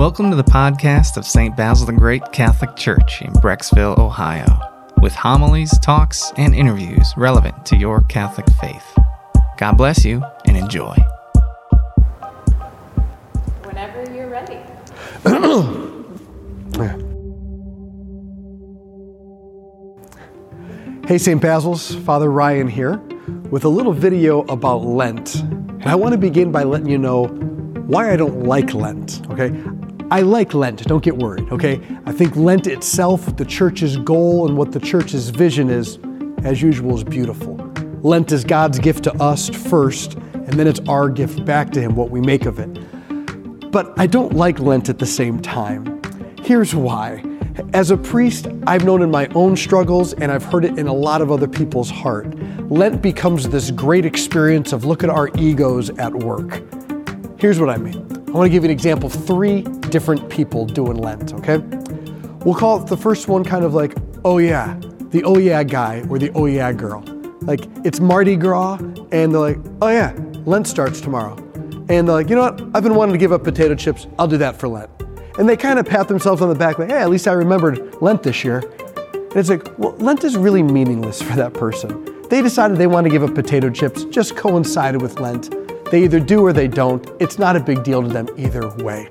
Welcome to the podcast of St. Basil the Great Catholic Church in Brecksville, Ohio, with homilies, talks, and interviews relevant to your Catholic faith. God bless you and enjoy. Whenever you're ready. Hey, St. Basil's, Father Ryan here with a little video about Lent. And I want to begin by letting you know why I don't like Lent, okay? I like Lent, don't get worried, okay? I think Lent itself, the Church's goal and what the Church's vision is, as usual, is beautiful. Lent is God's gift to us first, and then it's our gift back to Him, what we make of it. But I don't like Lent at the same time. Here's why. As a priest, I've known in my own struggles, and I've heard it in a lot of other people's heart. Lent becomes this great experience of look at our egos at work. Here's what I mean. I want to give you an example of three different people doing Lent, okay? We'll call it the first one kind of like, oh yeah, the oh yeah guy or the oh yeah girl. Like, it's Mardi Gras, and they're like, oh yeah, Lent starts tomorrow. And they're like, you know what, I've been wanting to give up potato chips, I'll do that for Lent. And they kind of pat themselves on the back, like, hey, at least I remembered Lent this year. And it's like, well, Lent is really meaningless for that person. They decided they want to give up potato chips, just coincided with Lent. They either do or they don't. It's not a big deal to them either way.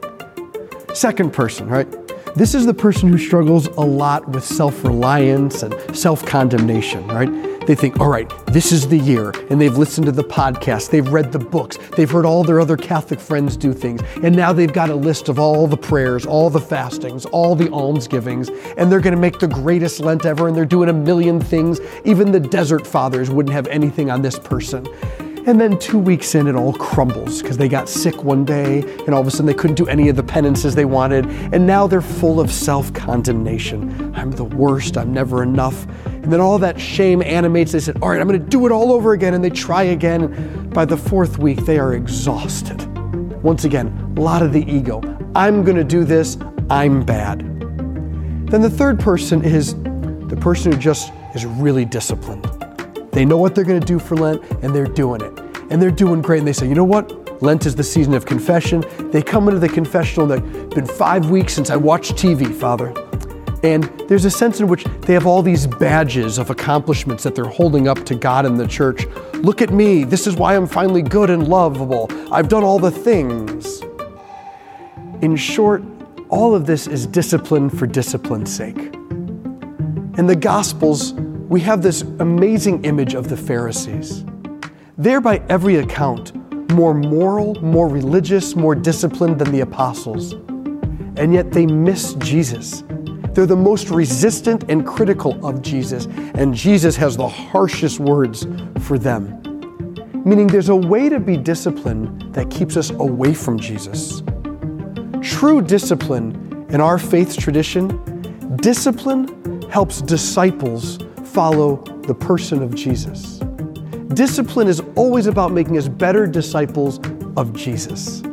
Second person, right? This is the person who struggles a lot with self-reliance and self-condemnation, right? They think, all right, this is the year, and they've listened to the podcast, they've read the books, they've heard all their other Catholic friends do things, and now they've got a list of all the prayers, all the fastings, all the almsgivings, and they're going to make the greatest Lent ever, and they're doing a million things. Even the Desert Fathers wouldn't have anything on this person. And then 2 weeks in, it all crumbles because they got sick one day and all of a sudden they couldn't do any of the penances they wanted. And now they're full of self-condemnation. I'm the worst, I'm never enough. And then all that shame animates. They said, all right, I'm going to do it all over again. And they try again. By the fourth week, they are exhausted. Once again, a lot of the ego. I'm going to do this, I'm bad. Then the third person is the person who just is really disciplined. They know what they're going to do for Lent, and they're doing it. And they're doing great, and they say, you know what? Lent is the season of confession. They come into the confessional, and they've been 5 weeks since I watched TV, Father. And there's a sense in which they have all these badges of accomplishments that they're holding up to God and the Church. Look at me. This is why I'm finally good and lovable. I've done all the things. In short, all of this is discipline for discipline's sake. And the Gospels, we have this amazing image of the Pharisees. They're, by every account, more moral, more religious, more disciplined than the apostles. And yet they miss Jesus. They're the most resistant and critical of Jesus, and Jesus has the harshest words for them. Meaning there's a way to be disciplined that keeps us away from Jesus. True discipline in our faith's tradition, discipline helps disciples follow the person of Jesus. Discipline is always about making us better disciples of Jesus.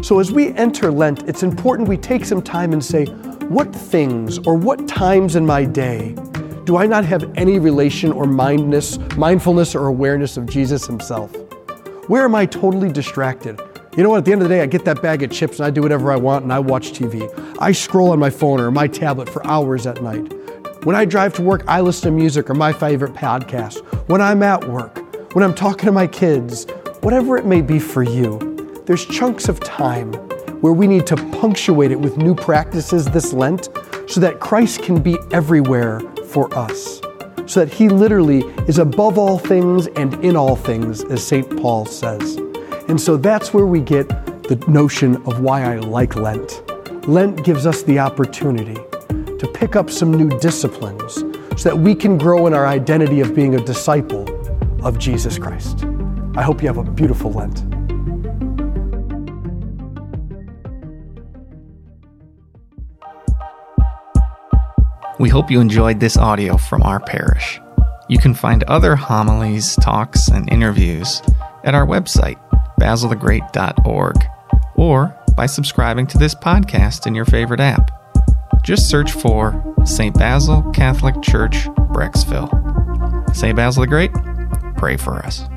So as we enter Lent, it's important we take some time and say, what things or what times in my day do I not have any relation or mindfulness or awareness of Jesus Himself? Where am I totally distracted? You know what, at the end of the day, I get that bag of chips and I do whatever I want and I watch TV. I scroll on my phone or my tablet for hours at night. When I drive to work, I listen to music or my favorite podcast. When I'm at work, when I'm talking to my kids, whatever it may be for you, there's chunks of time where we need to punctuate it with new practices this Lent so that Christ can be everywhere for us, so that He literally is above all things and in all things, as St. Paul says. And so that's where we get the notion of why I like Lent. Lent gives us the opportunity to pick up some new disciplines so that we can grow in our identity of being a disciple of Jesus Christ. I hope you have a beautiful Lent. We hope you enjoyed this audio from our parish. You can find other homilies, talks, and interviews at our website, basilthegreat.org, or by subscribing to this podcast in your favorite app. Just search for St. Basil Catholic Church, Brecksville. St. Basil the Great, pray for us.